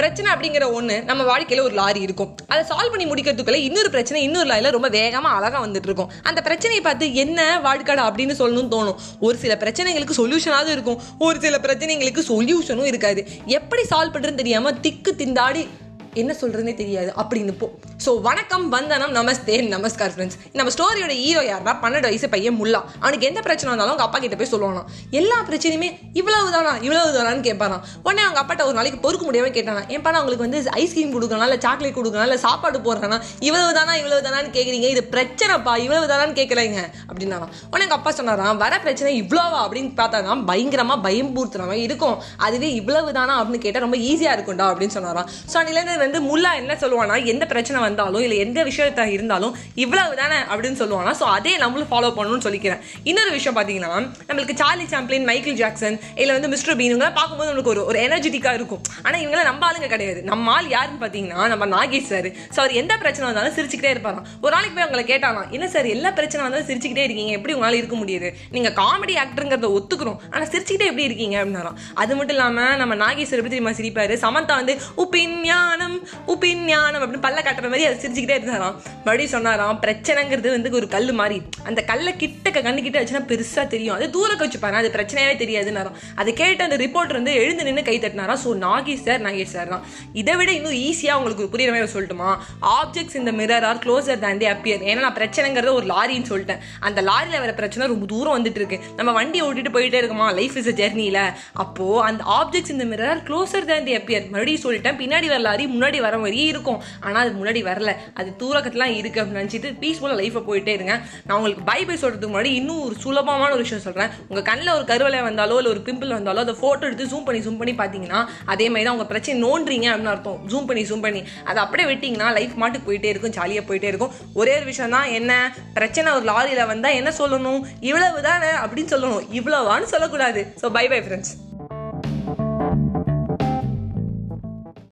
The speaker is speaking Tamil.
பிரச்சனை அப்படிங்கிற ஒன்று நம்ம வாழ்க்கையில் ஒரு லாரி இருக்கும். அதை சால்வ் பண்ணி முடிக்கிறதுக்குள்ளே இன்னொரு பிரச்சனை இன்னொரு லாரியில் ரொம்ப வேகமாக அழகாக வந்துட்டு இருக்கும். அந்த பிரச்சனையை பார்த்து என்ன வாழ்க்கடா அப்படின்னு சொல்லணும்னு தோணும். ஒரு சில பிரச்சனைகளுக்கு சொல்யூஷனாக இருக்கும், ஒரு சில பிரச்சனைகளுக்கு சொல்யூஷனும் இருக்காது. எப்படி சால்வ் பண்ணுறதுன்னு தெரியாமல் திக்கு திண்டாடி என்ன சொல்கிறதுனே தெரியாது அப்படின்னு போ. ஸோ வணக்கம், வந்தனம், நமஸ்தே, நமஸ்கார் ஃப்ரெண்ட்ஸ். நம்ம ஸ்டோரியோட ஹீரோ யாருன்னா 12 வயசு பையன் முல்லா. அவனுக்கு எந்த பிரச்சனை வந்தாலும் அவங்க அப்பா கிட்ட போய் சொல்லுவானா. எல்லா பிரச்சனையுமே இவ்வளவுதானான்னு கேட்பாரான். உடனே அவங்க அப்பாட்ட ஒரு நாளைக்கு பொறுக்க முடியாமல் கேட்டானா, ஏன்ப்பா அவங்களுக்கு வந்து ஐஸ்கிரீம் கொடுக்கணும், இல்லை சாக்லேட் கொடுக்கணும், இல்லை சாப்பாடு போடுறானா, இவ்வளவுதானான்னு கேட்குறீங்க, இது பிரச்சனைப்பா இவ்வளவுதானான்னு கேட்குறீங்க அப்படின்னா. உடனே எங்கள் அப்பா சொன்னாரான், வர பிரச்சனை இவ்வளோவா அப்படின்னு பார்த்தாதான் பயங்கரமாக பயம்பூர்த்துறவா இருக்கும், அதுவே இவ்வளவுதானா அப்படின்னு கேட்டால் ரொம்ப ஈஸியாக இருக்கும்டா அப்படின்னு சொன்னாரான். ஸோ அன்னிலேருந்து வந்து முல்லா என்ன சொல்லுவானா, எந்த பிரச்சனை வந்தாலும் இல்லை எந்த விஷயத்த இருந்தாலும் இவ்வளவு தானே அப்படின்னு சொல்லுவானா. ஸோ அதே நம்மளும் ஃபாலோ பண்ணணும்னு சொல்லிக்கிறேன். இன்னொரு விஷயம் பார்த்தீங்கன்னா, நம்மளுக்கு சார்லி சாம்ப்ளின், மைக்கேல் ஜாக்சன், இல்லை வந்து மிஸ்டர் பீன், இவங்களாம் பார்க்கும்போது நம்மளுக்கு ஒரு எனர்ஜெட்டிக்காக இருக்கும். ஆனால் இவங்களாம் நம்ம ஆளுங்க கிடையாது. நம்ம ஆள் யாருன்னு பார்த்தீங்கன்னா நம்ம நாகேஷ் சார். ஸோ அவர் எந்த பிரச்சனை வந்தாலும் சிரிச்சுக்கிட்டே இருப்பாராம். ஒரு நாளைக்கு போய் அவங்களை கேட்டானா, என்ன சார் எல்லா பிரச்சனை வந்தாலும் சிரிச்சுக்கிட்டே இருக்கீங்க, எப்படி உங்களால் இருக்க முடியுது, நீங்கள் காமெடி ஆக்டருங்கிறத ஒத்துக்கிறோம், ஆனால் சிரிச்சுக்கிட்டே எப்படி இருக்கீங்க அப்படின்னாராம். அது மட்டும் இல்லாமல் நம்ம நாகேஷ் சார் எப்படி தெரியுமா சிரிப்பார், சமந்தா வந்து உப்பிஞானம் உப்பிஞானம் அப்படின்னு பல்ல காட்டுற மாதிரி அதை சிரிச்சுக்கிட்டே இருந்தாராம். மறுபடியும் சொன்னாராம், பிரச்சனைங்கிறது வந்து ஒரு கல் மாதிரி, அந்த கல்லை கண்ணுக்கிட்ட வச்சுன்னா பெருசாக தெரியும், அது தூரக்க வச்சு பாரு, அது பிரச்சனையாவே தெரியாதுன்னாராம். அதை கேட்டு அந்த ரிப்போர்ட்டர் வந்து எழுந்து நின்று கை தட்டினாராம். ஸோ நாகேஷ் சார் தான். இதை விட இன்னும் ஈஸியாக உங்களுக்கு புரியுற மாதிரி சொல்லட்டுமா, ஆப்ஜெக்ட்ஸ் இந்த mirror are closer than they appear. ஏன்னா நான் பிரச்சனைங்கிறத ஒரு லாரின்னு சொல்லிட்டேன், அந்த லாரியில் வர பிரச்சனை ரொம்ப தூரம் வந்துட்டு இருக்கு, நம்ம வண்டியை ஓட்டிட்டு போயிட்டே இருக்குமா, லைஃப் இஸ் அ ஜெர்னியில். அப்போது அந்த ஆப்ஜெக்ட்ஸ் இந்த mirror are closer than they appear. மறுபடியும் சொல்லிட்டேன், பின்னாடி வர லாரி முன்னாடி வர மாதிரியே இருக்கும், ஆனால் அது முன்னாடி வரல, அது தூரக்கத்துலாம் இருக்கு அப்படின்னு நினச்சிட்டு பீஸ்ஃபுல்லாக லைஃபை போயிட்டே இருங்க. நான் உங்களுக்கு பை பை சொல்கிறதுக்கு முன்னாடி இன்னும் ஒரு சுலபமான ஒரு விஷயம் சொல்கிறேன். உங்கள் கண்ணில் ஒரு கருவலை வந்தாலோ இல்லை ஒரு பிம்பிள் வந்தாலோ அதை ஃபோட்டோ எடுத்து ஜூம் பண்ணி பார்த்தீங்கன்னா அதே மாதிரி தான் உங்கள் பிரச்சனை நோண்டுறீங்க அப்படின்னு அர்த்தம். ஜூம் பண்ணி அதை அப்படியே விட்டிங்கன்னா லைஃப் மாட்டுக்கு போயிட்டே இருக்கும், ஜாலியாக போயிட்டே இருக்கும். ஒரே ஒரு விஷயம் தான், என்ன பிரச்சனை ஒரு லாரியில் வந்தால் என்ன சொல்லணும், இவ்வளவு தானே அப்படின்னு சொல்லணும், இவ்வளவான்னு சொல்லக்கூடாது. So bye bye friends.